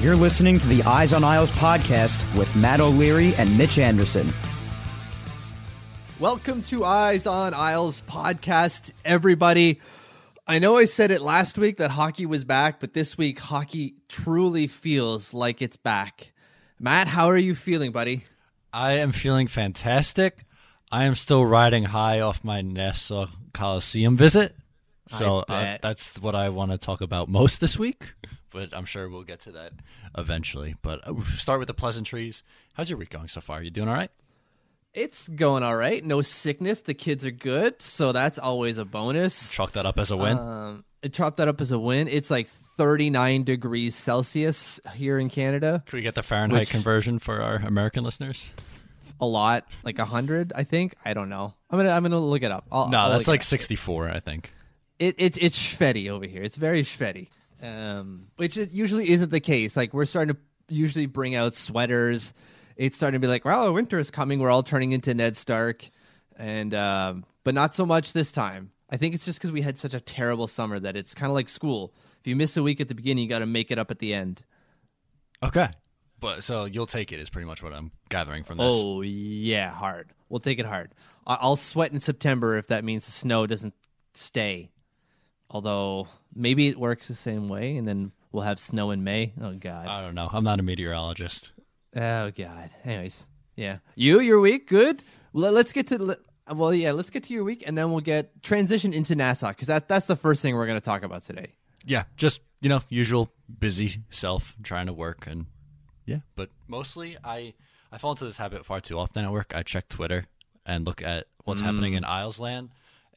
You're listening to the Eyes on Isles podcast with Matt O'Leary and Mitch Anderson. Welcome to Eyes on Isles podcast, everybody. I know I said it last week that hockey was back, but this week hockey truly feels like it's back. Matt, how are you feeling, buddy? I am feeling fantastic. I am still riding high off my Nassau Coliseum visit. So that's what I want to talk about most this week. But I'm sure we'll get to that eventually. But we'll start with the pleasantries. How's your week going so far? You doing all right? It's going all right. No sickness. The kids are good. So that's always a bonus. Chalk that up as a win. It's like 39 degrees Celsius here in Canada. Could we get the Fahrenheit conversion for our American listeners? A lot. Like 100, I think. I don't know. I'm gonna look it up. I'll that's like 64, I think. It's shvetty over here. It's very shvetty. Which it usually isn't the case. Like, we're starting to usually bring out sweaters. It's starting to be like, well, winter is coming. We're all turning into Ned Stark, and but not so much this time. I think it's just because we had such a terrible summer that it's kind of like school. If you miss a week at the beginning, you got to make it up at the end. Okay, but so you'll take it is pretty much what I'm gathering from this. Oh yeah, hard. We'll take it hard. I'll sweat in September if that means the snow doesn't stay. Although maybe it works the same way, and then we'll have snow in May. Oh, God. I don't know. I'm not a meteorologist. Oh, God. Anyways, yeah. Your week, good? Let's get to your week, and then we'll get transition into Nassau, because that's the first thing we're going to talk about today. Yeah, just, usual busy self trying to work, and yeah. But mostly, I fall into this habit far too often at work. I check Twitter and look at what's happening in Islesland.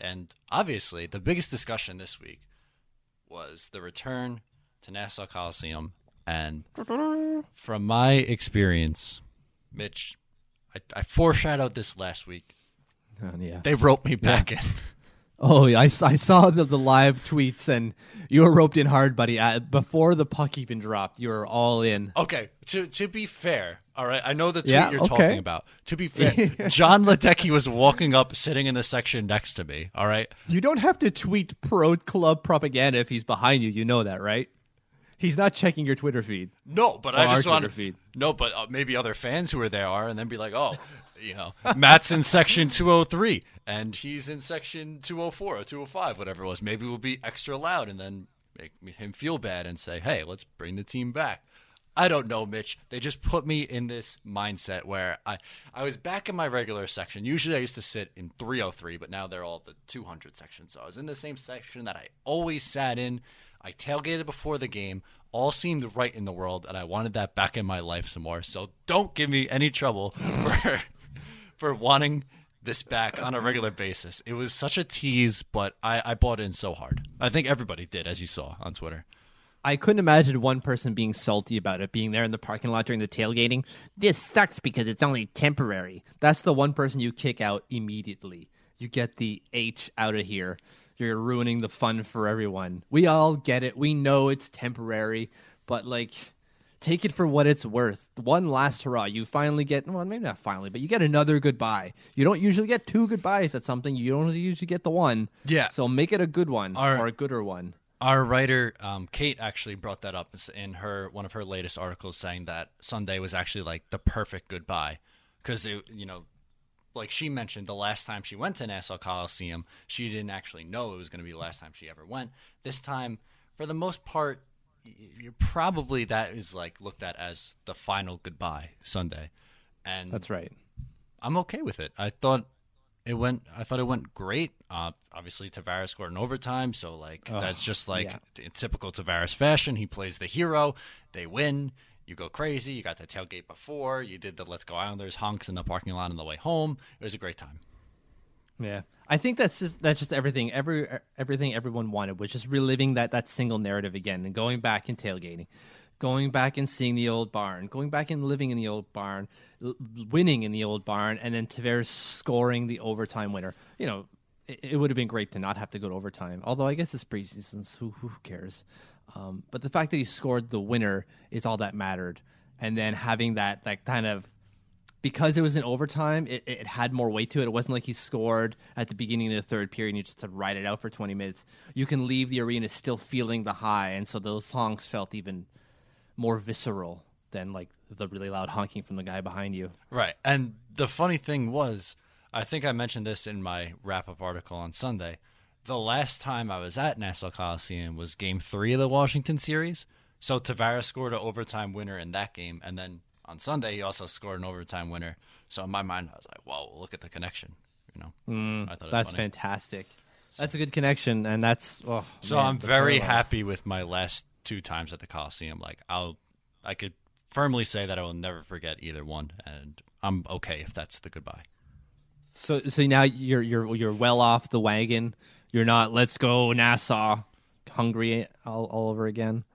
And obviously, the biggest discussion this week was the return to Nassau Coliseum. And from my experience, Mitch, I foreshadowed this last week. Yeah. They roped me back in. Oh, yeah. I saw the live tweets, and you were roped in hard, buddy. Before the puck even dropped, you were all in. Okay. To be fair, all right, I know the tweet talking about. To be fair, John Ledecky was walking up, sitting in the section next to me, all right? You don't have to tweet pro-club propaganda if he's behind you. You know that, right? He's not checking your Twitter feed. No, but I just want to... No, but maybe other fans who are there are, and then be like, oh... Matt's in section 203 and he's in section 204 or 205, whatever it was. Maybe we'll be extra loud and then make him feel bad and say, hey, let's bring the team back. I don't know, Mitch. They just put me in this mindset where I was back in my regular section. Usually I used to sit in 303, but now they're all the 200 section. So I was in the same section that I always sat in. I tailgated before the game. All seemed right in the world, and I wanted that back in my life some more. So don't give me any trouble for wanting this back on a regular basis. It was such a tease, but I bought in so hard. I think everybody did, as you saw on Twitter. I couldn't imagine one person being salty about it, being there in the parking lot during the tailgating. This sucks because it's only temporary. That's the one person you kick out immediately. You get the H out of here. You're ruining the fun for everyone. We all get it. We know it's temporary, but like, take it for what it's worth. One last hurrah. You finally get, well, maybe not finally, but you get another goodbye. You don't usually get two goodbyes at something. You don't usually get the one. Yeah. So make it a good one or a gooder one. Our writer, Kate, actually brought that up in her one of her latest articles, saying that Sunday was actually like the perfect goodbye because, you know, like she mentioned, the last time she went to Nassau Coliseum, she didn't actually know it was going to be the last time she ever went. This time, for the most part, you're probably that is like looked at as the final goodbye Sunday, and that's right. I'm okay with it. I thought it went great. Obviously, Tavares scored in overtime, so like that's just like in typical Tavares fashion. He plays the hero. They win. You go crazy. You got the tailgate before. You did the Let's Go Islanders honks in the parking lot on the way home. It was a great time. Yeah, I think that's just everything. Everything everyone wanted was just reliving that single narrative again and going back and tailgating, going back and seeing the old barn, going back and living in the old barn, winning in the old barn, and then Tavares scoring the overtime winner. You know, it would have been great to not have to go to overtime. Although I guess it's preseason, so who cares? But the fact that he scored the winner is all that mattered, and then having that kind of. Because it was in overtime, it had more weight to it. It wasn't like he scored at the beginning of the third period and you just had to ride it out for 20 minutes. You can leave the arena still feeling the high, and so those honks felt even more visceral than like the really loud honking from the guy behind you. Right, and the funny thing was, I think I mentioned this in my wrap-up article on Sunday, the last time I was at Nassau Coliseum was Game 3 of the Washington series, so Tavares scored an overtime winner in that game, and then on Sunday, he also scored an overtime winner. So in my mind, I was like, "Whoa, look at the connection!" You know, I thought it was that's funny. Fantastic. So, that's a good connection, and that's I'm very happy with my last two times at the Coliseum. Like I could firmly say that I will never forget either one, and I'm okay if that's the goodbye. So now you're well off the wagon. You're not. Let's go Nassau, hungry all over again.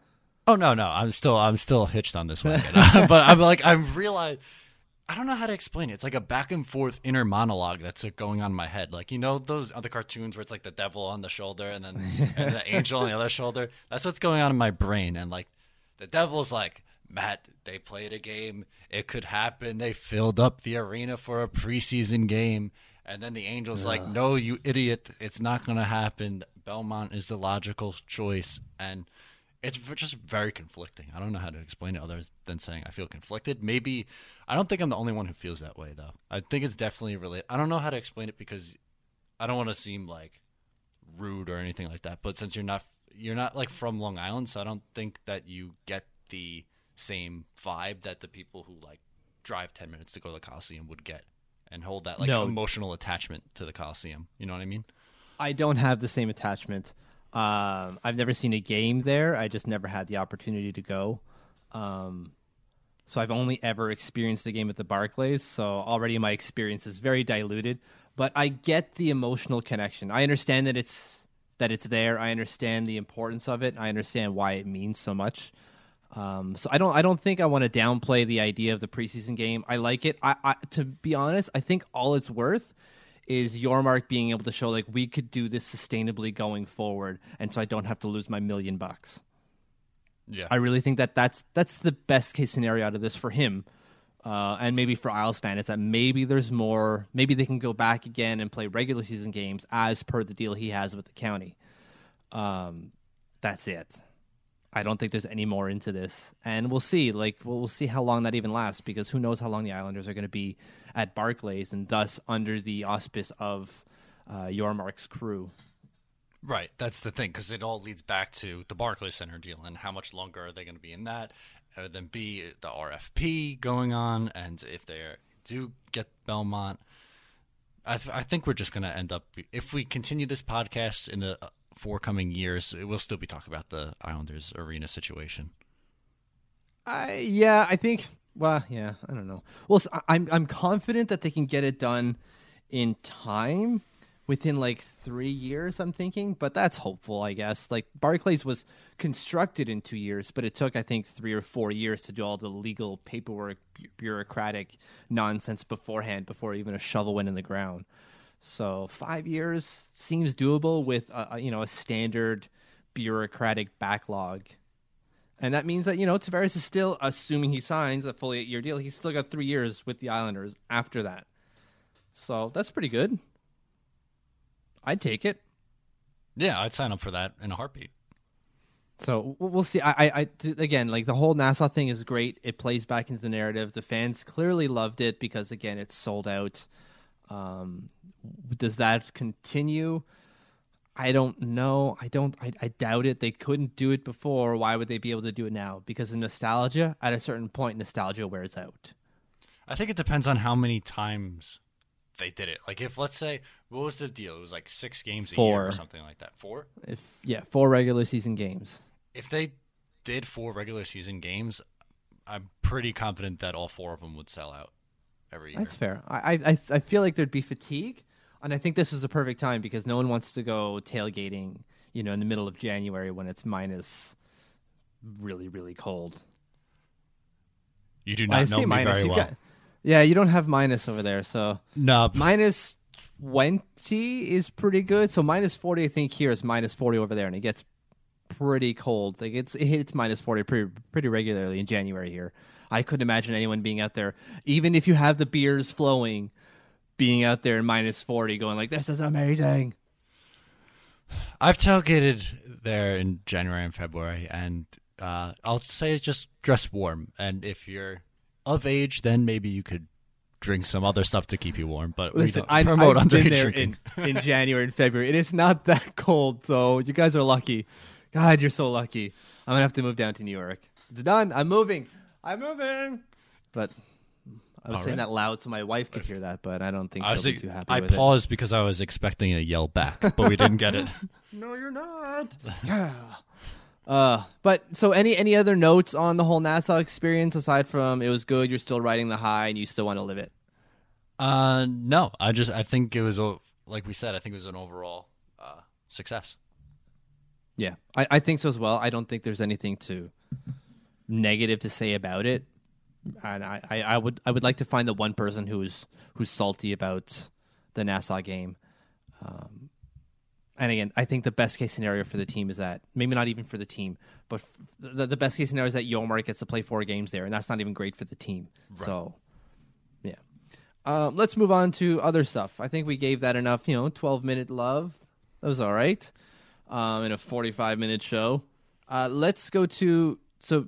Oh no! I'm still hitched on this one, but I realize I don't know how to explain it. It's like a back and forth inner monologue that's going on in my head. Like, you know those other cartoons where it's like the devil on the shoulder and then and the angel on the other shoulder. That's what's going on in my brain. And like the devil's like, Matt, they played a game. It could happen. They filled up the arena for a preseason game. And then the angel's like, no, you idiot! It's not gonna happen. Belmont is the logical choice. And it's just very conflicting. I don't know how to explain it other than saying I feel conflicted. Maybe I don't think I'm the only one who feels that way, though. I think it's definitely related. I don't know how to explain it because I don't want to seem like rude or anything like that. But since you're not like from Long Island, so I don't think that you get the same vibe that the people who like drive 10 minutes to go to the Coliseum would get and hold that like emotional attachment to the Coliseum. You know what I mean? I don't have the same attachment. I've never seen a game there. I just never had the opportunity to go. So I've only ever experienced a game at the Barclays. So already my experience is very diluted, but I get the emotional connection. I understand that it's there. I understand the importance of it. I understand why it means so much. So I don't think I want to downplay the idea of the preseason game. I like it. I to be honest, I think all it's worth is Yormark being able to show, like, we could do this sustainably going forward, and so I don't have to lose my $1 million. Yeah. I really think that's the best-case scenario out of this for him, and maybe for Isles fans, is that maybe there's more, maybe they can go back again and play regular season games as per the deal he has with the county. That's it. I don't think there's any more into this, and we'll see. Like, we'll see how long that even lasts, because who knows how long the Islanders are going to be at Barclays and thus under the auspice of Yormark's crew. Right, that's the thing, because it all leads back to the Barclays Center deal and how much longer are they going to be in that? And then B, the RFP going on, and if they do get Belmont, I think we're just going to end up, if we continue this podcast in the forthcoming years, we'll still be talking about the Islanders arena situation. I don't know. Well, so I'm confident that they can get it done in time, within like 3 years, I'm thinking, but that's hopeful, I guess. Like, Barclays was constructed in 2 years, but it took, I think, 3 or 4 years to do all the legal paperwork, bureaucratic nonsense beforehand, before even a shovel went in the ground. So 5 years seems doable with a standard bureaucratic backlog. And that means that, you know, Tavares is still, assuming he signs a fully 8-year deal, he's still got 3 years with the Islanders after that. So that's pretty good. I'd take it. Yeah, I'd sign up for that in a heartbeat. So we'll see. I again, like, the whole Nassau thing is great. It plays back into the narrative. The fans clearly loved it because, again, it's sold out. Does that continue? I don't know. I doubt it. They couldn't do it before. Why would they be able to do it now? Because the nostalgia, at a certain point, nostalgia wears out. I think it depends on how many times they did it. Like, if, let's say, what was the deal? It was like 6 games a year or something like that. 4? Yeah, 4 regular season games. If they did 4 regular season games, I'm pretty confident that all 4 of them would sell out every year. That's fair. I feel like there'd be fatigue. And I think this is the perfect time because no one wants to go tailgating, you know, in the middle of January when it's minus really, really cold. You do not know me very well. Yeah, you don't have minus over there, so no. Minus 20 is pretty good. So minus 40, I think, here is minus 40 over there, and it gets pretty cold. Like, it hits minus 40 pretty regularly in January here. I couldn't imagine anyone being out there, even if you have the beers flowing, being out there in minus 40 going like, this is amazing. I've tailgated there in January and February, and I'll say just dress warm. And if you're of age, then maybe you could drink some other stuff to keep you warm. But listen, we don't promote underage drinking. in January and February. It is not that cold, so you guys are lucky. God, you're so lucky. I'm going to have to move down to New York. It's done. I'm moving. But I was saying that loud so my wife could hear that, but I don't think she'll be too happy with it. I paused because I was expecting a yell back, but we didn't get it. No, you're not. Yeah. But so any other notes on the whole Nassau experience aside from it was good, you're still riding the high, and you still want to live it? No, I think it was, like we said, I think it was an overall success. Yeah, I think so as well. I don't think there's anything too negative to say about it. And I would like to find the one person who's salty about the Nassau game. And again, I think the best case scenario for the team is that, maybe not even for the team, but the best case scenario is that Yomar gets to play 4 games there, and that's not even great for the team. Right. So, yeah. Let's move on to other stuff. I think we gave that enough, 12-minute love. That was all right. In a 45-minute show. Let's go to... so.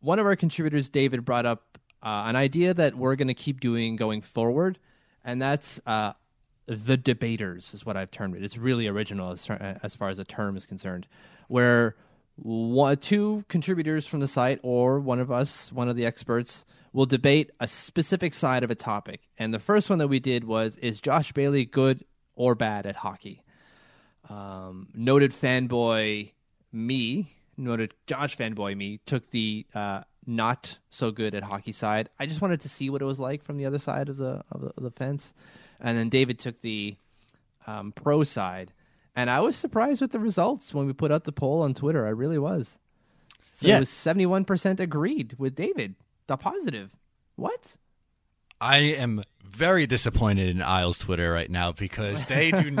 One of our contributors, David, brought up an idea that we're going to keep doing going forward, and that's the debaters is what I've termed it. It's really original as far as a term is concerned, where 2 contributors from the site or one of us, one of the experts, will debate a specific side of a topic. And the first one that we did was, is Josh Bailey good or bad at hockey? Noted fanboy me... noted Josh fanboy me took the not so good at hockey side. I just wanted to see what it was like from the other side of the fence, and then David took the pro side. And I was surprised with the results when we put out the poll on Twitter. I really was. So yeah. It was 71% agreed with David, the positive. What? I am very disappointed in Isles Twitter right now because they do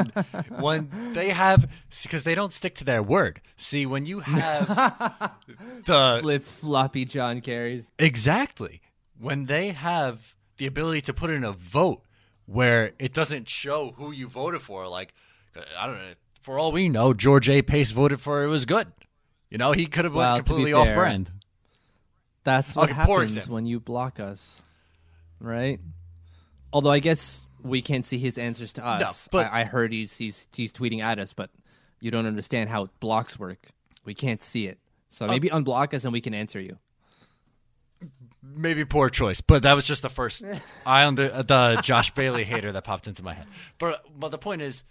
because they don't stick to their word. See, when you have the flip floppy John Carries, exactly, when they have the ability to put in a vote where it doesn't show who you voted for, like, I don't know, for all we know, George A. Pace voted for it was good. He could have went completely off brand. That's what happens when you block us. Right, although I guess we can't see his answers to us. No, but I heard he's tweeting at us, but you don't understand how blocks work. We can't see it, so maybe unblock us and we can answer you. Maybe poor choice, but that was just the first the Josh Bailey hater that popped into my head. But the point is,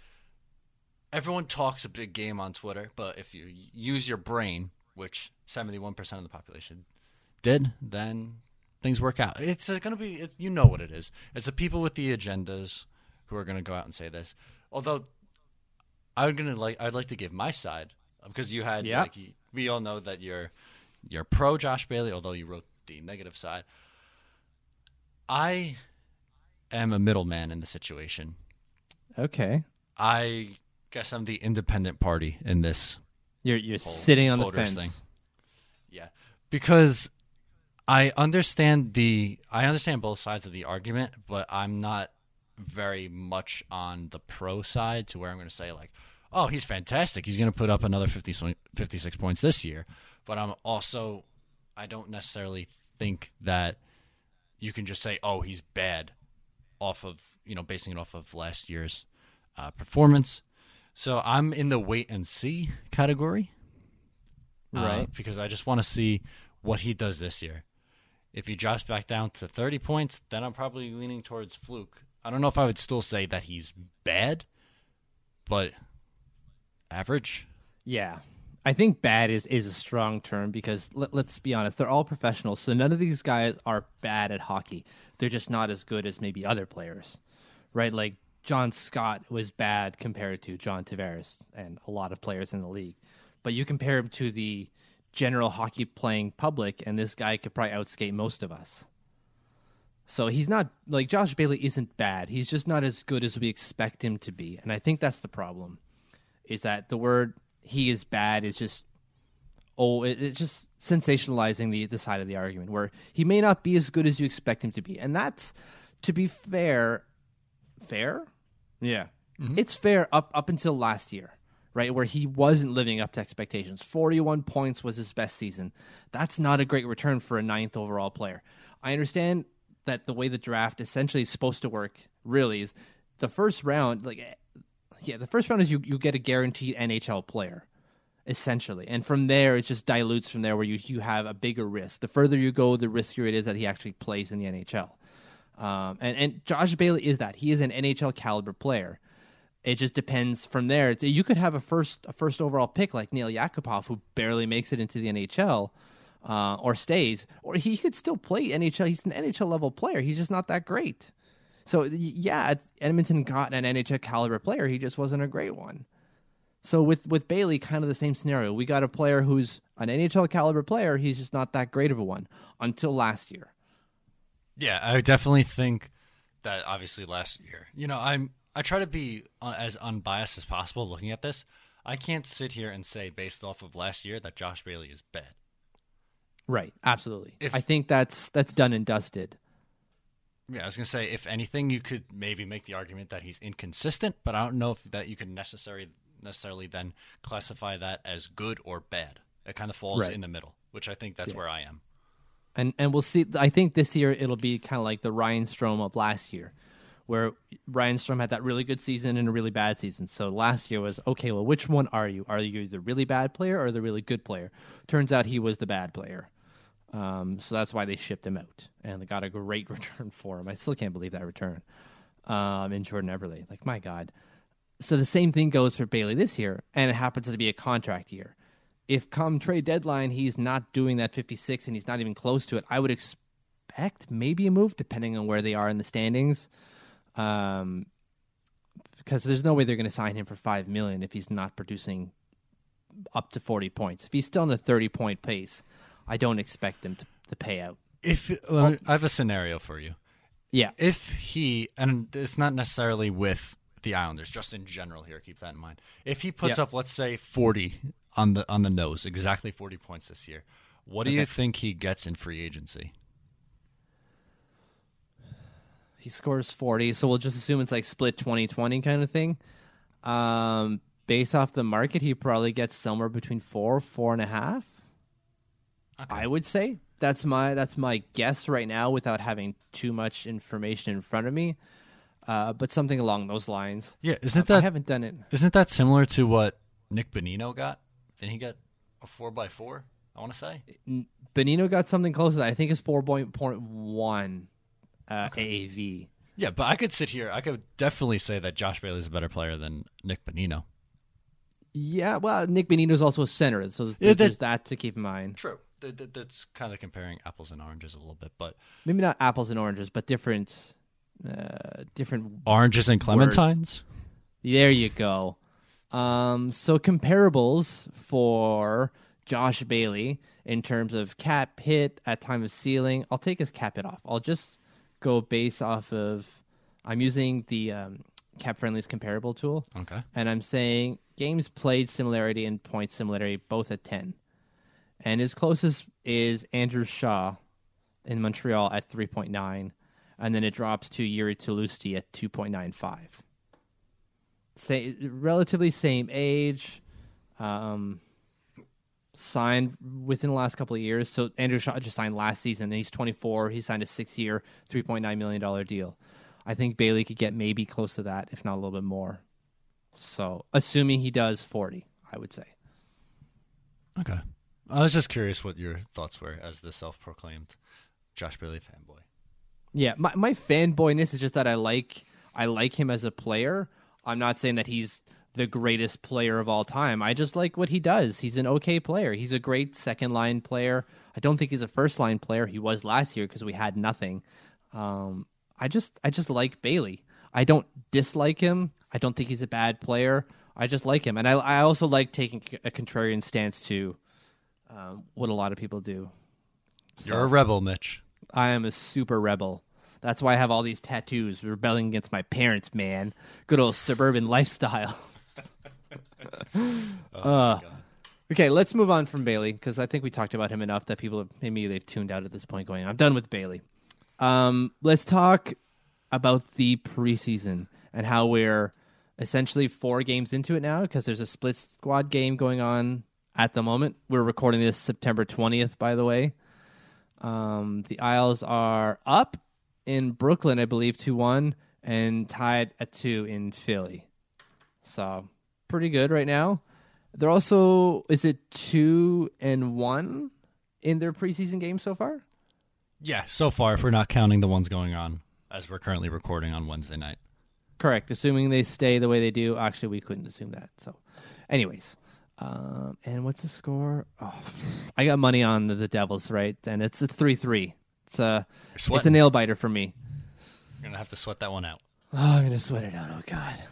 everyone talks a big game on Twitter, but if you use your brain, which 71% of the population did, then things work out. It's going to be, what it is. It's the people with the agendas who are going to go out and say this. Although, I'd like to give my side because you had, we all know that you're pro Josh Bailey, although you wrote the negative side. I am a middleman in the situation. Okay. I guess I'm the independent party in this. You're sitting on the fence. Thing. Yeah, because I understand both sides of the argument, but I'm not very much on the pro side to where I'm going to say like, oh, he's fantastic, he's going to put up another 56 points this year. But I'm also, I don't necessarily think that you can just say, oh, he's bad off of, you know, basing it off of last year's performance. So I'm in the wait and see category, right? Because I just want to see what he does this year. If he drops back down to 30 points, then I'm probably leaning towards fluke. I don't know if I would still say that he's bad, but average. Yeah. I think bad is a strong term because let's be honest, they're all professionals. So none of these guys are bad at hockey. They're just not as good as maybe other players, right? Like John Scott was bad compared to John Tavares and a lot of players in the league. But you compare him to the general hockey playing public, and this guy could probably outskate most of us. So he's not, like, Josh Bailey isn't bad. He's just not as good as we expect him to be. And I think that's the problem, is that the word he is bad is just, oh, it's just sensationalizing the side of the argument where he may not be as good as you expect him to be. And that's, to be fair? Yeah. Mm-hmm. It's fair up until last year, right, where he wasn't living up to expectations. 41 points was his best season. That's not a great return for a 9th overall player. I understand that the way the draft essentially is supposed to work really is the first round, the first round is you get a guaranteed NHL player, essentially. And from there, it just dilutes from there where you have a bigger risk. The further you go, the riskier it is that he actually plays in the NHL. And Josh Bailey is that. He is an NHL caliber player. It just depends from there. You could have a first overall pick like Neil Yakupov, who barely makes it into the NHL or stays, or he could still play NHL. He's an NHL level player. He's just not that great. So, yeah, Edmonton got an NHL caliber player. He just wasn't a great one. So with Bailey, kind of the same scenario. We got a player who's an NHL caliber player. He's just not that great of a one until last year. Yeah, I definitely think that obviously last year. You know, I try to be as unbiased as possible looking at this. I can't sit here and say based off of last year that Josh Bailey is bad. Right, absolutely. I think that's done and dusted. Yeah, I was going to say, if anything, you could maybe make the argument that he's inconsistent, but I don't know if that you can necessarily then classify that as good or bad. It kind of falls right in the middle, which I think that's where I am. And we'll see. I think this year it'll be kind of like the Ryan Strome of last year, where Ryan Strome had that really good season and a really bad season. So last year was, okay, well, which one are you? Are you the really bad player or the really good player? Turns out he was the bad player. So that's why they shipped him out, and they got a great return for him. I still can't believe that return in Jordan Eberle. Like, my God. So the same thing goes for Bailey this year, and it happens to be a contract year. If come trade deadline he's not doing that 56 and he's not even close to it, I would expect maybe a move depending on where they are in the standings, because there's no way they're going to sign him for $5 million if he's not producing up to 40 points. If he's still in a 30-point pace, I don't expect them to pay out. I have a scenario for you. Yeah. If he, and it's not necessarily with the Islanders, just in general here, keep that in mind. If he puts up, let's say, 40 on the nose, exactly 40 points this year, what do you think he gets in free agency? He scores 40, so we'll just assume it's like split 20-20 kind of thing. Based off the market, he probably gets somewhere between 4 and a half. Okay. I would say that's my guess right now without having too much information in front of me, but something along those lines. Yeah, isn't that I haven't done it. Isn't that similar to what Nick Bonino got? Didn't he get a 4x4? I want to say Bonino got something close to that. I think it's 4.1 AAV. Yeah, but I could sit here. I could definitely say that Josh Bailey is a better player than Nick Bonino. Yeah, well, Nick Bonino is also a center, so there's that to keep in mind. True. That's kind of comparing apples and oranges a little bit, but maybe not apples and oranges, but different oranges and clementines. Words. There you go. So comparables for Josh Bailey in terms of cap hit at time of ceiling. I'll take his cap hit off. I'll just go base off of. I'm using the Cap Friendly's comparable tool. Okay, and I'm saying games played similarity and point similarity both at 10. And his closest is Andrew Shaw in Montreal at 3.9. And then it drops to Yuri Tolusti at 2.95. Relatively same age. Signed within the last couple of years. So Andrew Shaw just signed last season, and he's 24. He signed a 6-year, $3.9 million deal. I think Bailey could get maybe close to that, if not a little bit more. So assuming he does 40, I would say. Okay. I was just curious what your thoughts were as the self-proclaimed Josh Bailey fanboy. Yeah, my fanboyness is just that I like him as a player. I'm not saying that he's the greatest player of all time. I just like what he does. He's an okay player. He's a great second-line player. I don't think he's a first-line player. He was last year because we had nothing. I just like Bailey. I don't dislike him. I don't think he's a bad player. I just like him. And I also like taking a contrarian stance to what a lot of people do. So, you're a rebel, Mitch. I am a super rebel. That's why I have all these tattoos, rebelling against my parents, man. Good old suburban lifestyle. Okay, let's move on from Bailey, because I think we talked about him enough that people maybe they've tuned out at this point going, I'm done with Bailey. Let's talk about the preseason and how we're essentially 4 games into it now, because there's a split squad game going on at the moment. We're recording this September 20th, by the way. The Isles are up in Brooklyn, I believe, 2-1, and tied at 2 in Philly. So pretty good right now. They're also, is it 2-1 in their preseason game so far? Yeah, so far, if we're not counting the ones going on as we're currently recording on Wednesday night. Correct, assuming they stay the way they do. Actually, we couldn't assume that. So anyways, and what's the score? Oh, I got money on the Devils, right? And it's a 3-3. It's a nail-biter for me. You're going to have to sweat that one out. Oh, I'm going to sweat it out. Oh, God.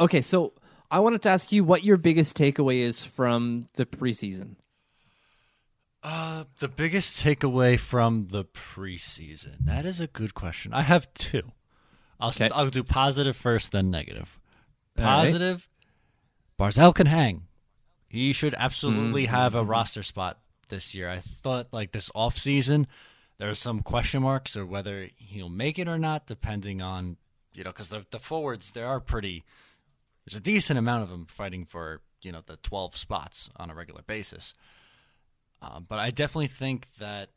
Okay, so I wanted to ask you what your biggest takeaway is from the preseason. The biggest takeaway from the preseason? That is a good question. I have 2. I'll do positive first, then negative. Positive, right. Barzal can hang. He should absolutely have a roster spot this year. I thought this offseason, there are some question marks or whether he'll make it or not, depending on, because the forwards, there's a decent amount of them fighting for, the 12 spots on a regular basis. But I definitely think that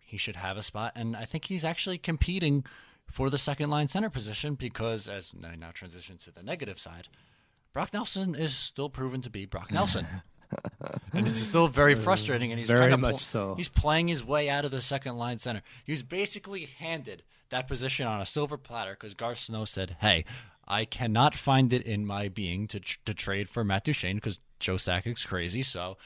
he should have a spot, and I think he's actually competing for the second-line center position because, as I now transition to the negative side, Brock Nelson is still proven to be Brock Nelson. And it's still very frustrating, and he's very much so. He's playing his way out of the second-line center. He was basically handed that position on a silver platter because Garth Snow said, hey, I cannot find it in my being to trade for Matt Duchene because Joe Sakic's crazy, so...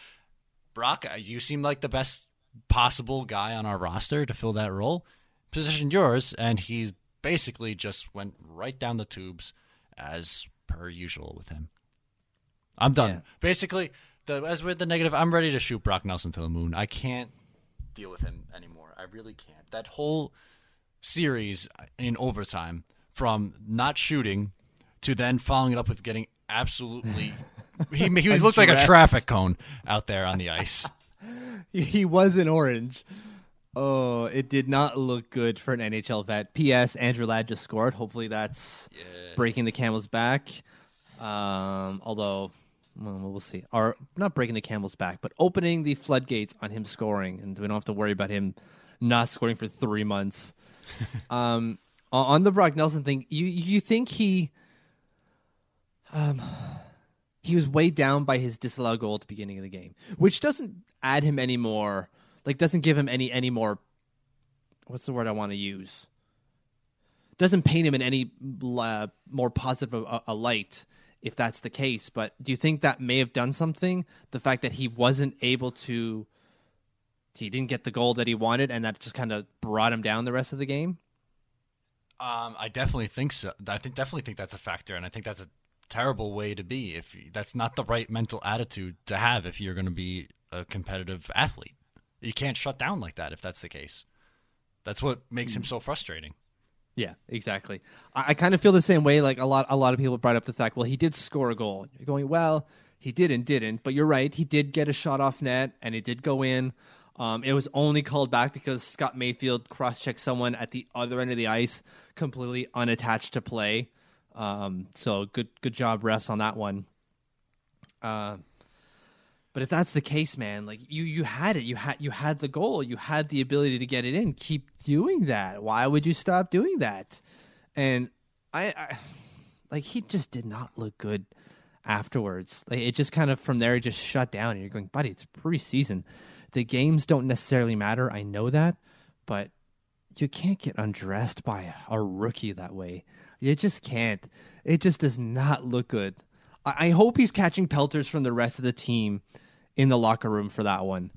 Brock, you seem like the best possible guy on our roster to fill that role. Position yours, and he's basically just went right down the tubes as per usual with him. I'm done. Yeah. Basically, as with the negative, I'm ready to shoot Brock Nelson to the moon. I can't deal with him anymore. I really can't. That whole series in overtime, from not shooting to then following it up with getting absolutely... He looked like a traffic cone out there on the ice. He was in orange. Oh, it did not look good for an NHL vet. P.S. Andrew Ladd just scored. Hopefully that's breaking the camel's back. Although, we'll see. Or not breaking the camel's back, but opening the floodgates on him scoring. And we don't have to worry about him not scoring for 3 months. On the Brock Nelson thing, you think he... He was weighed down by his disallowed goal at the beginning of the game, which doesn't add him any more, doesn't give him any more, what's the word I want to use? Doesn't paint him in any more positive a light, if that's the case. But do you think that may have done something? The fact that he wasn't able to, he didn't get the goal that he wanted, and that just kind of brought him down the rest of the game? I definitely think so. I definitely think that's a factor, and I think that's a terrible way to be. If that's not the right mental attitude to have if you're going to be a competitive athlete. You can't shut down like that if that's the case. That's what makes him so frustrating. Yeah, exactly. I kind of feel the same way. A lot of people brought up the fact, well, he did score a goal. You're going, well, He did and didn't, but you're right. He did get a shot off net, and it did go in. It was only called back because Scott Mayfield cross-checked someone at the other end of the ice, completely unattached to play. So good job, refs, on that one. But if that's the case, man, like you had it. You had the goal. You had the ability to get it in. Keep doing that. Why would you stop doing that? And I like, he just did not look good afterwards. Like, it just kind of from there, it just shut down. And you're going, buddy, it's preseason. The games don't necessarily matter. I know that, but you can't get undressed by a rookie that way. You just can't. It just does not look good. I hope he's catching pelters from the rest of the team in the locker room for that one.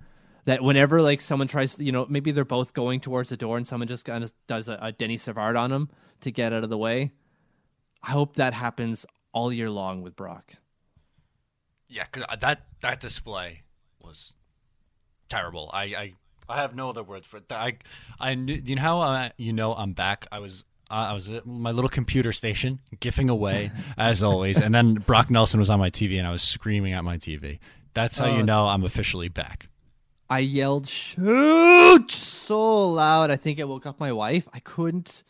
That whenever like someone tries, you know, maybe they're both going towards the door and someone just kind of does a Denny Savard on him to get out of the way. I hope that happens all year long with Brock. Yeah, 'cause that display was terrible. I have no other words for it. I knew, you know how I'm back. I was at my little computer station, gifing away as always, and then Brock Nelson was on my TV, and I was screaming at my TV. That's how you know I'm officially back. I yelled "shoot" so loud, I think it woke up my wife. I couldn't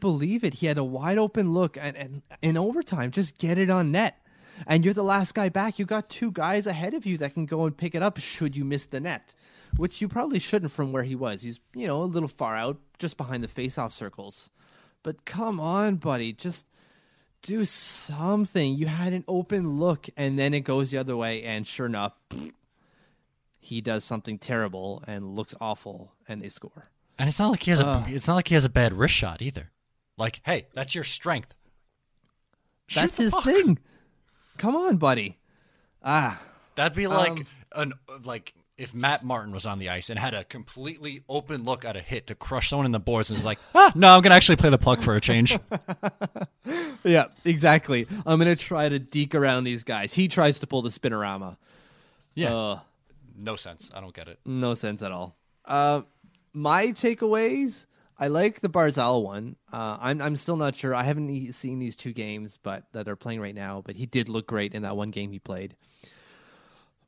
believe it. He had a wide open look, and in overtime, just get it on net. And you're the last guy back. You got two guys ahead of you that can go and pick it up should you miss the net, which you probably shouldn't from where he was. He's, you know, a little far out, just behind the face-off circles. But come on, buddy. Just do something. You had an open look, and then it goes the other way, and sure enough, he does something terrible and looks awful, and they score. And it's not like he has a bad wrist shot either. Like, hey, that's your strength. That's his thing. Come on, buddy. That'd be like if Matt Martin was on the ice and had a completely open look at a hit to crush someone in the boards and was like, no, I'm going to actually play the puck for a change. Yeah, exactly. I'm going to try to deke around these guys. He tries to pull the spinorama. Yeah. No sense. I don't get it. No sense at all. My takeaways, I like the Barzal one. I'm still not sure. I haven't seen these two games that are playing right now, but he did look great in that one game he played.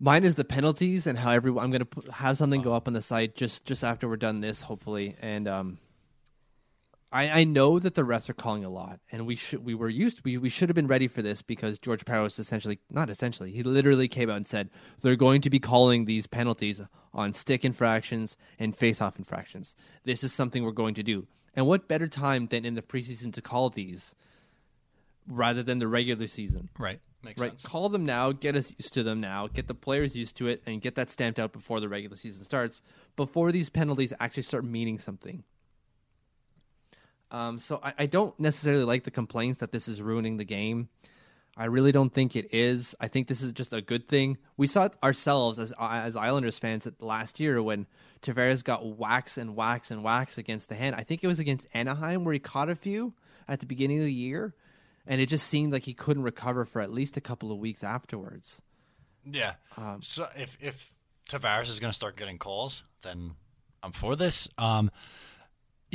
Mine is the penalties and how everyone. I'm going to have something go up on the site just after we're done this, hopefully. And I know that the refs are calling a lot, and we should have been ready for this because George Parros he literally came out and said they're going to be calling these penalties on stick infractions and face-off infractions. This is something we're going to do, and what better time than in the preseason to call these rather than the regular season, right? Makes right, sense. Call them now, get us used to them now, get the players used to it, and get that stamped out before the regular season starts, before these penalties actually start meaning something. So I don't necessarily like the complaints that this is ruining the game. I really don't think it is. I think this is just a good thing. We saw it ourselves as Islanders fans last year when Tavares got wax and wax and wax against the hand. I think it was against Anaheim where he caught a few at the beginning of the year. And it just seemed like he couldn't recover for at least a couple of weeks afterwards. Yeah. So if Tavares is going to start getting calls, then I'm for this.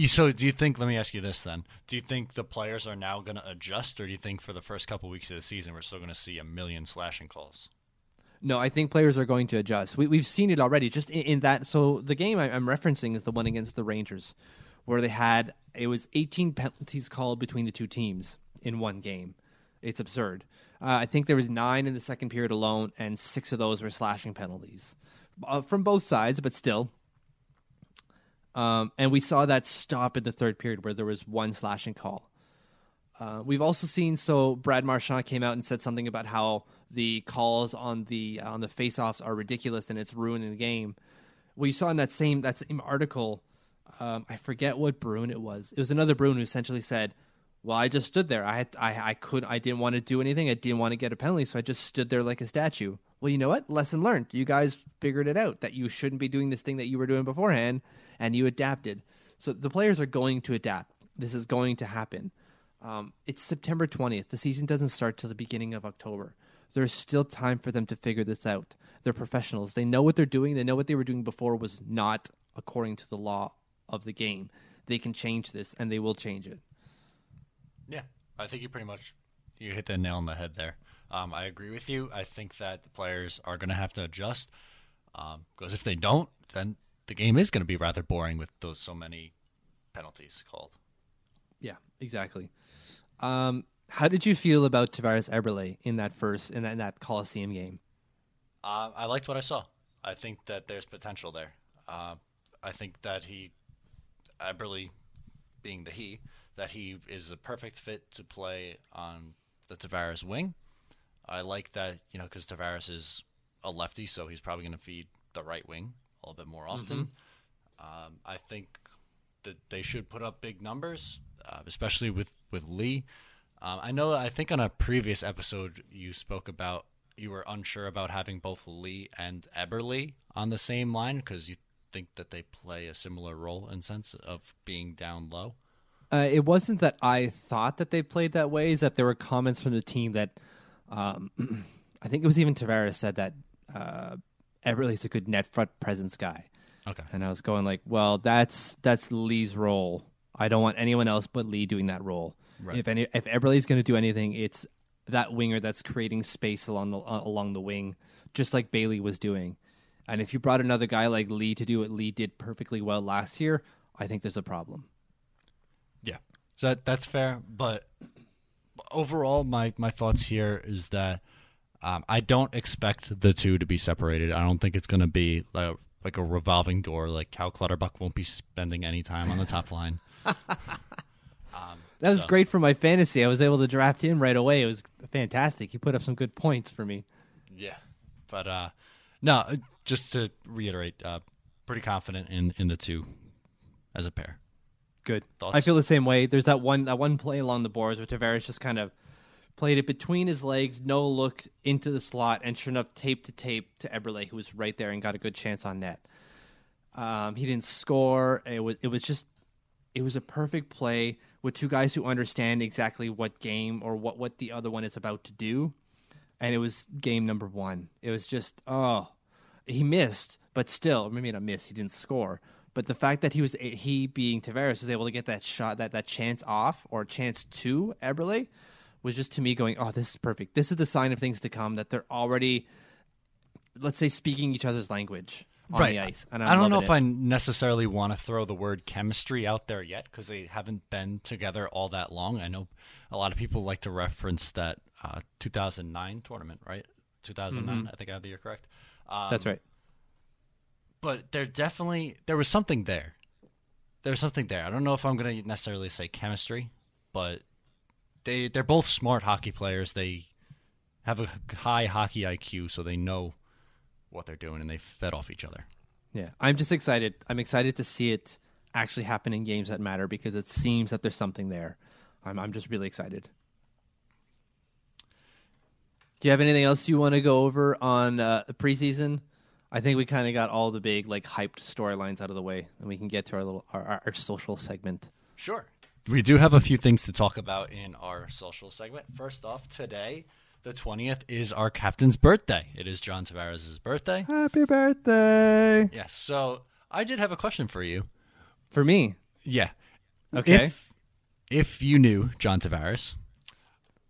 So do you think, let me ask you this then, do you think the players are now going to adjust, or do you think for the first couple of weeks of the season we're still going to see a million slashing calls? No, I think players are going to adjust. We've seen it already just in that. So the game I'm referencing is the one against the Rangers where they had, it was 18 penalties called between the two teams in one game. It's absurd. I think there was 9 in the second period alone, and 6 of those were slashing penalties from both sides, but still. And we saw that stop in the third period where there was one slashing call. We've also seen, so Brad Marchand came out and said something about how the calls on the face-offs are ridiculous and it's ruining the game. Well, you saw in that same article, I forget what Bruin it was. It was another Bruin who essentially said, well, I just stood there. I didn't want to do anything. I didn't want to get a penalty, so I just stood there like a statue. Well, you know what? Lesson learned. You guys figured it out that you shouldn't be doing this thing that you were doing beforehand, and you adapted. So the players are going to adapt. This is going to happen. It's September 20th. The season doesn't start till the beginning of October. There's still time for them to figure this out. They're professionals. They know what they're doing. They know what they were doing before was not according to the law of the game. They can change this, and they will change it. Yeah, I think you hit the nail on the head there. I agree with you. I think that the players are going to have to adjust, because if they don't, then the game is going to be rather boring with those so many penalties called. Yeah, exactly. How did you feel about Tavares Eberle in that in that Coliseum game? I liked what I saw. I think that there's potential there. I think that Eberle being that he is the perfect fit to play on the Tavares wing. I like that, because Tavares is a lefty, so he's probably going to feed the right wing a little bit more often. Mm-hmm. I think that they should put up big numbers, especially with Lee. I think on a previous episode you were unsure about having both Lee and Eberle on the same line because you think that they play a similar role in sense of being down low. It wasn't that I thought that they played that way. Is that there were comments from the team that I think it was even Tavares said that Eberle's a good net front presence guy. Okay, and I was going like, well, that's Lee's role. I don't want anyone else but Lee doing that role. Right. If Eberle's going to do anything, it's that winger that's creating space along the wing, just like Bailey was doing. And if you brought another guy like Lee to do what Lee did perfectly well last year, I think there's a problem. Yeah, so that's fair. But overall, my thoughts here is that I don't expect the two to be separated. I don't think it's going to be like a revolving door. Like Cal Clutterbuck won't be spending any time on the top line. That was great for my fantasy. I was able to draft him right away. It was fantastic. He put up some good points for me. Yeah, but no, just to reiterate, pretty confident in the two as a pair. Good. Thoughts? I feel the same way. There's that one play along the boards where Tavares just kind of played it between his legs, no look into the slot, and sure enough, tape to Eberle, who was right there and got a good chance on net. He didn't score. It was a perfect play with two guys who understand exactly what game or what the other one is about to do. And it was game number one. It was just, he missed, but still, maybe not miss, he didn't score. But the fact that he being Tavares was able to get that shot, that chance off or chance to Eberle was just to me going, oh, this is perfect. This is the sign of things to come that they're already, let's say, speaking each other's language. Right. On the ice. And I don't know if I necessarily want to throw the word chemistry out there yet because they haven't been together all that long. I know a lot of people like to reference that 2009 tournament, right? 2009, mm-hmm. I think I have the year correct. That's right. But there was something there. I don't know if I'm going to necessarily say chemistry, but they're both smart hockey players. They have a high hockey IQ, so they know what they're doing, and they fed off each other. Yeah, I'm just excited. I'm excited to see it actually happen in games that matter because it seems that there's something there. I'm just really excited. Do you have anything else you want to go over on the preseason? I think we kind of got all the big hyped storylines out of the way, and we can get to our little our social segment. Sure. We do have a few things to talk about in our social segment. First off, today, the 20th is our captain's birthday. It is John Tavares' birthday. Happy birthday. Yes. Yeah, so I did have a question for you. For me? Yeah. Okay. If you knew John Tavares,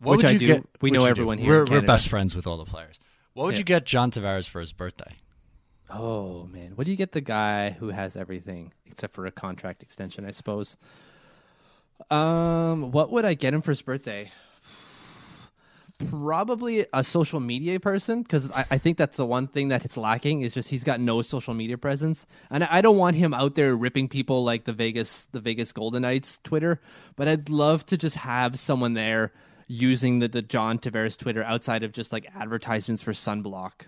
which I do. Get, we know everyone here. We're best friends with all the players. What would you get John Tavares for his birthday? Oh, man. What do you get the guy who has everything except for a contract extension, I suppose? What would I get him for his birthday? Probably a social media person, because I think that's the one thing that it's lacking is just he's got no social media presence, and I don't want him out there ripping people like the Vegas Golden Knights Twitter. But I'd love to just have someone there using the John Tavares Twitter outside of just advertisements for sunblock.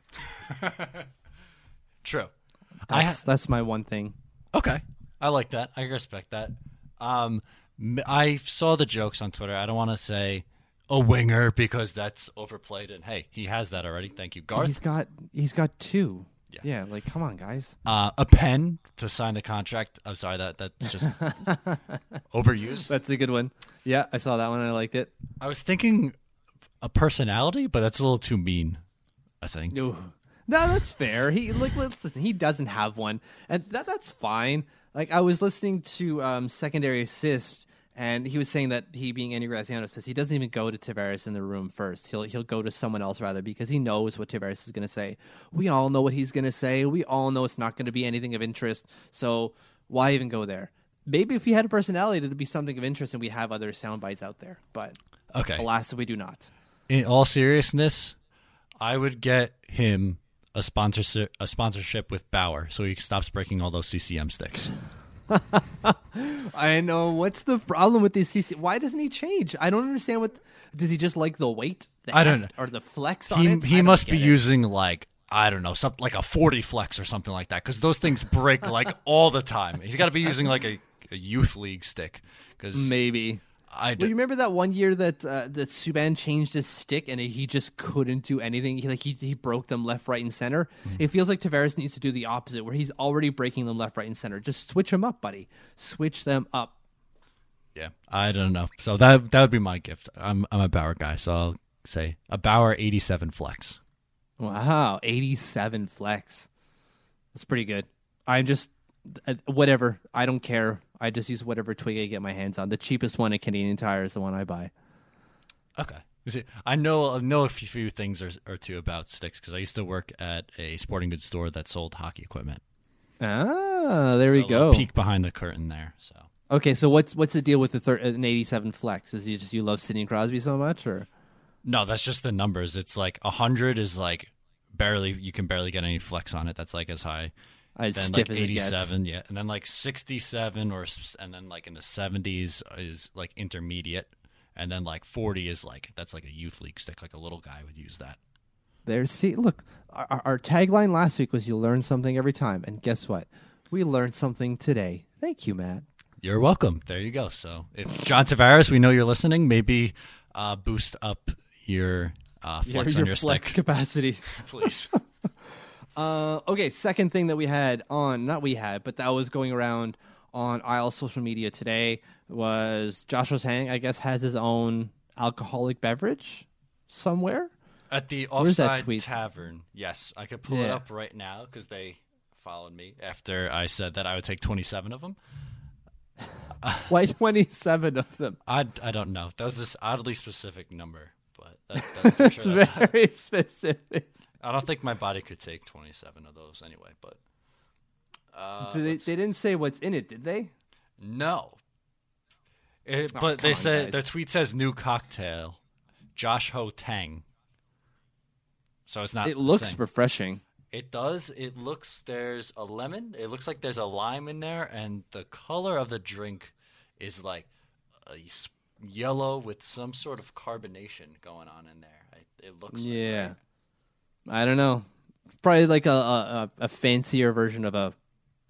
True, that's my one thing. Okay, I like that. I respect that. I saw the jokes on Twitter. I don't want to say a winger because that's overplayed, and hey, he has that already. Thank you, Garth. He's got two. Yeah, come on, guys. A pen to sign the contract. I'm sorry, that's just overused. That's a good one. Yeah, I saw that one. I liked it. I was thinking a personality, but that's a little too mean, I think. No, that's fair. He listen, he doesn't have one, and that's fine. I was listening to Secondary Assist. And he was saying that he, being Andy Graziano, says he doesn't even go to Tavares in the room first. He'll go to someone else rather, because he knows what Tavares is going to say. We all know what he's going to say. We all know it's not going to be anything of interest. So why even go there? Maybe if he had a personality, it'd be something of interest, and we have other sound bites out there. But okay, alas, we do not. In all seriousness, I would get him a sponsorship with Bauer, so he stops breaking all those CCM sticks. I know. What's the problem with these CC? Why doesn't he change? I don't understand. What does he just like the weight? The I don't know. Or the flex on it? He must be using like, I don't know, something like a 40 flex or something like that, because those things break like all the time. He's got to be using like a youth league stick, because maybe. Well, you remember that one year that Subban changed his stick and he just couldn't do anything? He broke them left, right, and center. Mm-hmm. It feels like Tavares needs to do the opposite, where he's already breaking them left, right, and center. Just switch them up, buddy. Switch them up. Yeah, I don't know. So that would be my gift. I'm a Bauer guy, so I'll say a Bauer 87 flex. Wow, 87 flex. That's pretty good. I'm just whatever. I don't care. I just use whatever twig I get my hands on. The cheapest one at Canadian Tire is the one I buy. Okay. I know a few things or two about sticks, because I used to work at a sporting goods store that sold hockey equipment. Ah, there we go. Peek behind the curtain there. So okay, so what's the deal with an 87 flex? Is you love Sidney Crosby so much, or? No, that's just the numbers. It's like 100 is like you can barely get any flex on it. That's like as high. As then stiff like 87, as it gets. Yeah, and then like 67, and then like in the 70s is like intermediate, and then like 40 is like that's like a youth league stick, like a little guy would use that. There, see, look, our tagline last week was "You learn something every time," and guess what? We learned something today. Thank you, Matt. You're welcome. There you go. So, if John Tavares, we know you're listening. Maybe boost up your flex on your flex stick capacity, please. Okay, second thing that we had on, that was going around on Isles social media today was Josh Ho-Sang, I guess, has his own alcoholic beverage somewhere. At the Offside Tavern. Yes, I could pull it up right now, because they followed me after I said that I would take 27 of them. Why 27 of them? I don't know. That was this oddly specific number, but that's for sure. It's very specific. I don't think my body could take 27 of those anyway, but... they didn't say what's in it, did they? No. But they said, their tweet says new cocktail, Josh Ho-Tang. So it's not... It looks refreshing. It does. It looks... There's a lemon. It looks like there's a lime in there, and the color of the drink is like yellow with some sort of carbonation going on in there. It looks like... Yeah. That. I don't know. Probably like a fancier version of a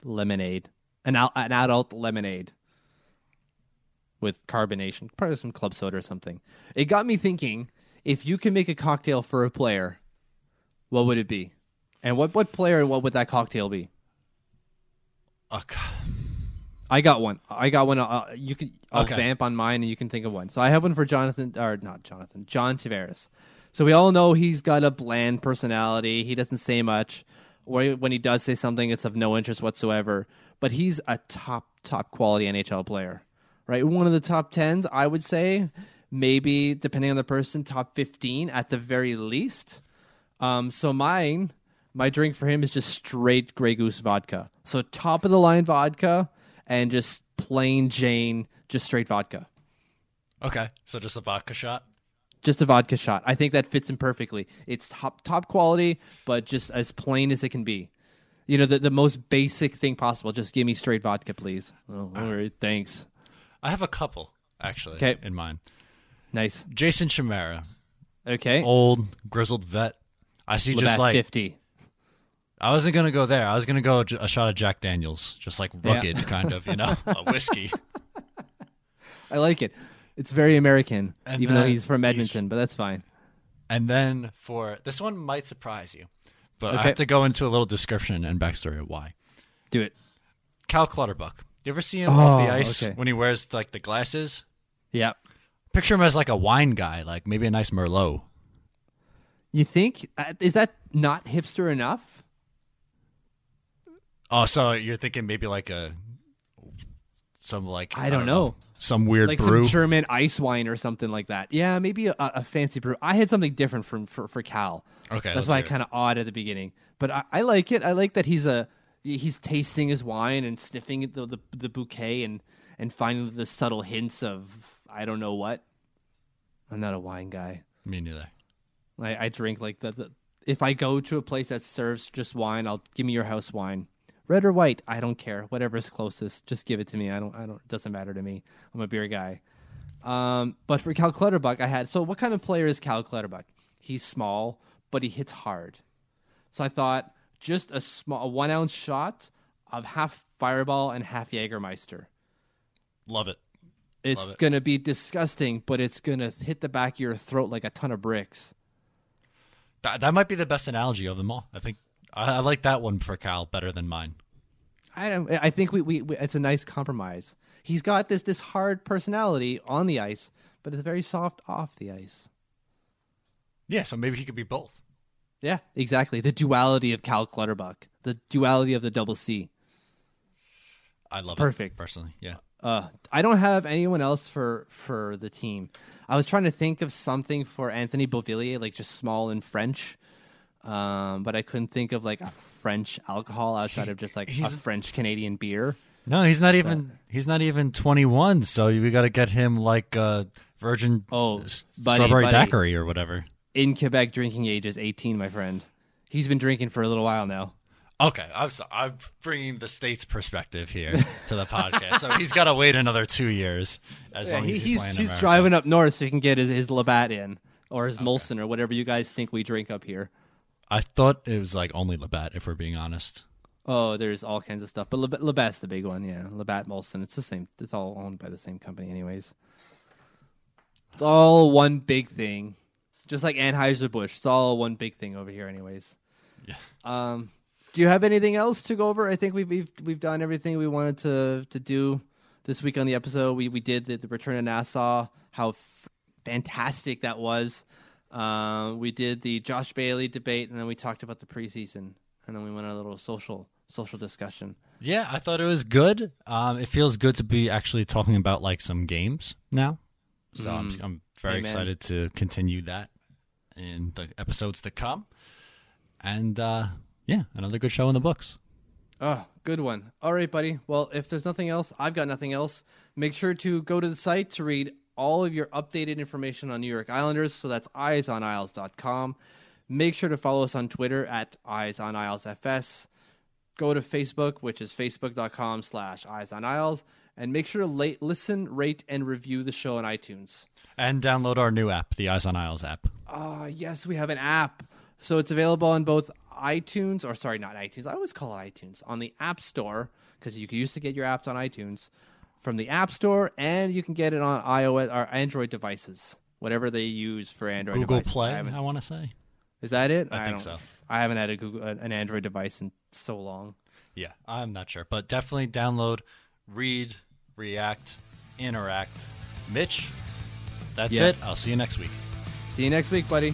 lemonade, an adult lemonade with carbonation, probably some club soda or something. It got me thinking: if you can make a cocktail for a player, what would it be? And what player and what would that cocktail be? Okay. I got one. You can. I'll vamp on mine, and you can think of one. So I have one for John Tavares. So we all know he's got a bland personality. He doesn't say much. Or when he does say something, it's of no interest whatsoever. But he's a top quality NHL player, right? One of the top 10s, I would say, maybe, depending on the person, top 15 at the very least. So my drink for him is just straight Grey Goose vodka. So top-of-the-line vodka and just plain Jane, just straight vodka. Okay, so just a vodka shot? Just a vodka shot. I think that fits him perfectly. It's top quality, but just as plain as it can be. You know, the most basic thing possible. Just give me straight vodka, please. Oh, all right, thanks. I have a couple, actually, in mind. Nice. Jason Chimera. Okay. Old, grizzled vet. I see Labatt just like... 50. I wasn't going to go there. I was going to go a shot of Jack Daniels. Just like rugged, kind of, you know, a whiskey. I like it. It's very American, and even though he's from Edmonton, but that's fine. And then for this one might surprise you, but I have to go into a little description and backstory of why. Do it. Cal Clutterbuck. You ever see him off the ice when he wears like the glasses? Yeah. Picture him as like a wine guy, like maybe a nice Merlot. You think? Is that not hipster enough? Oh, so you're thinking maybe like a Some like I don't know. Some weird like brew. Some German ice wine or something like that. Yeah, maybe a fancy brew. I had something different for Cal. Okay. That's why I kind of odd at the beginning. But I like it. I like that he's tasting his wine and sniffing the bouquet and finding the subtle hints of I don't know what. I'm not a wine guy. Me neither. I drink like the if I go to a place that serves just wine, I'll give me your house wine. Red or white, I don't care. Whatever's closest, just give it to me. It doesn't matter to me. I'm a beer guy. But for Cal Clutterbuck, so what kind of player is Cal Clutterbuck? He's small, but he hits hard. So I thought just a 1 ounce shot of half Fireball and half Jägermeister. Love it. It's going to be disgusting, but it's going to hit the back of your throat like a ton of bricks. That might be the best analogy of them all. I think I like that one for Cal better than mine. I think we it's a nice compromise. He's got this hard personality on the ice, but it's very soft off the ice. Yeah, so maybe he could be both. Yeah, exactly. The duality of Cal Clutterbuck. The duality of the double C. I love it. Perfect. Personally, yeah. I don't have anyone else for the team. I was trying to think of something for Anthony Beauvillier, like just small in French. But I couldn't think of like a French alcohol outside of just like a French Canadian beer. No, he's not even 21. So we got to get him like a virgin strawberry daiquiri or whatever. In Quebec, drinking age is 18, my friend. He's been drinking for a little while now. Okay, I'm bringing the state's perspective here to the podcast. So he's got to wait another 2 years. He's driving up north so he can get his Labatt in or his Molson or whatever you guys think we drink up here. I thought it was like only Labatt, if we're being honest. Oh, there's all kinds of stuff, but Labatt's the big one, yeah. Labatt, Molson, it's the same. It's all owned by the same company, anyways. It's all one big thing, just like Anheuser-Busch. It's all one big thing over here, anyways. Yeah. Do you have anything else to go over? I think we've done everything we wanted to do this week on the episode. We did the return to Nassau. How fantastic that was. We did the Josh Bailey debate, and then we talked about the preseason, and then we went on a little social discussion. Yeah, I thought it was good. It feels good to be actually talking about like some games now. So I'm very excited to continue that in the episodes to come. And yeah, another good show in the books. Oh, good one. All right, buddy. Well, if there's nothing else, I've got nothing else. Make sure to go to the site to read all of your updated information on New York Islanders. So that's eyesonisles.com. Make sure to follow us on Twitter at eyesonisfs. Go to Facebook, which is facebook.com/eyesonisles. And make sure to listen, rate, and review the show on iTunes. And download our new app, the Eyes on Isles app. Yes, we have an app. So it's available on both iTunes, or sorry, not iTunes. I always call it iTunes. On the App Store, because you used to get your apps on iTunes. From the App Store, and you can get it on iOS or Android devices, whatever they use for Android devices. Google Play, I want to say. Is that it? I think so. I haven't had an Android device in so long. Yeah, I'm not sure. But definitely download, read, react, interact. Mitch, that's it. I'll see you next week. See you next week, buddy.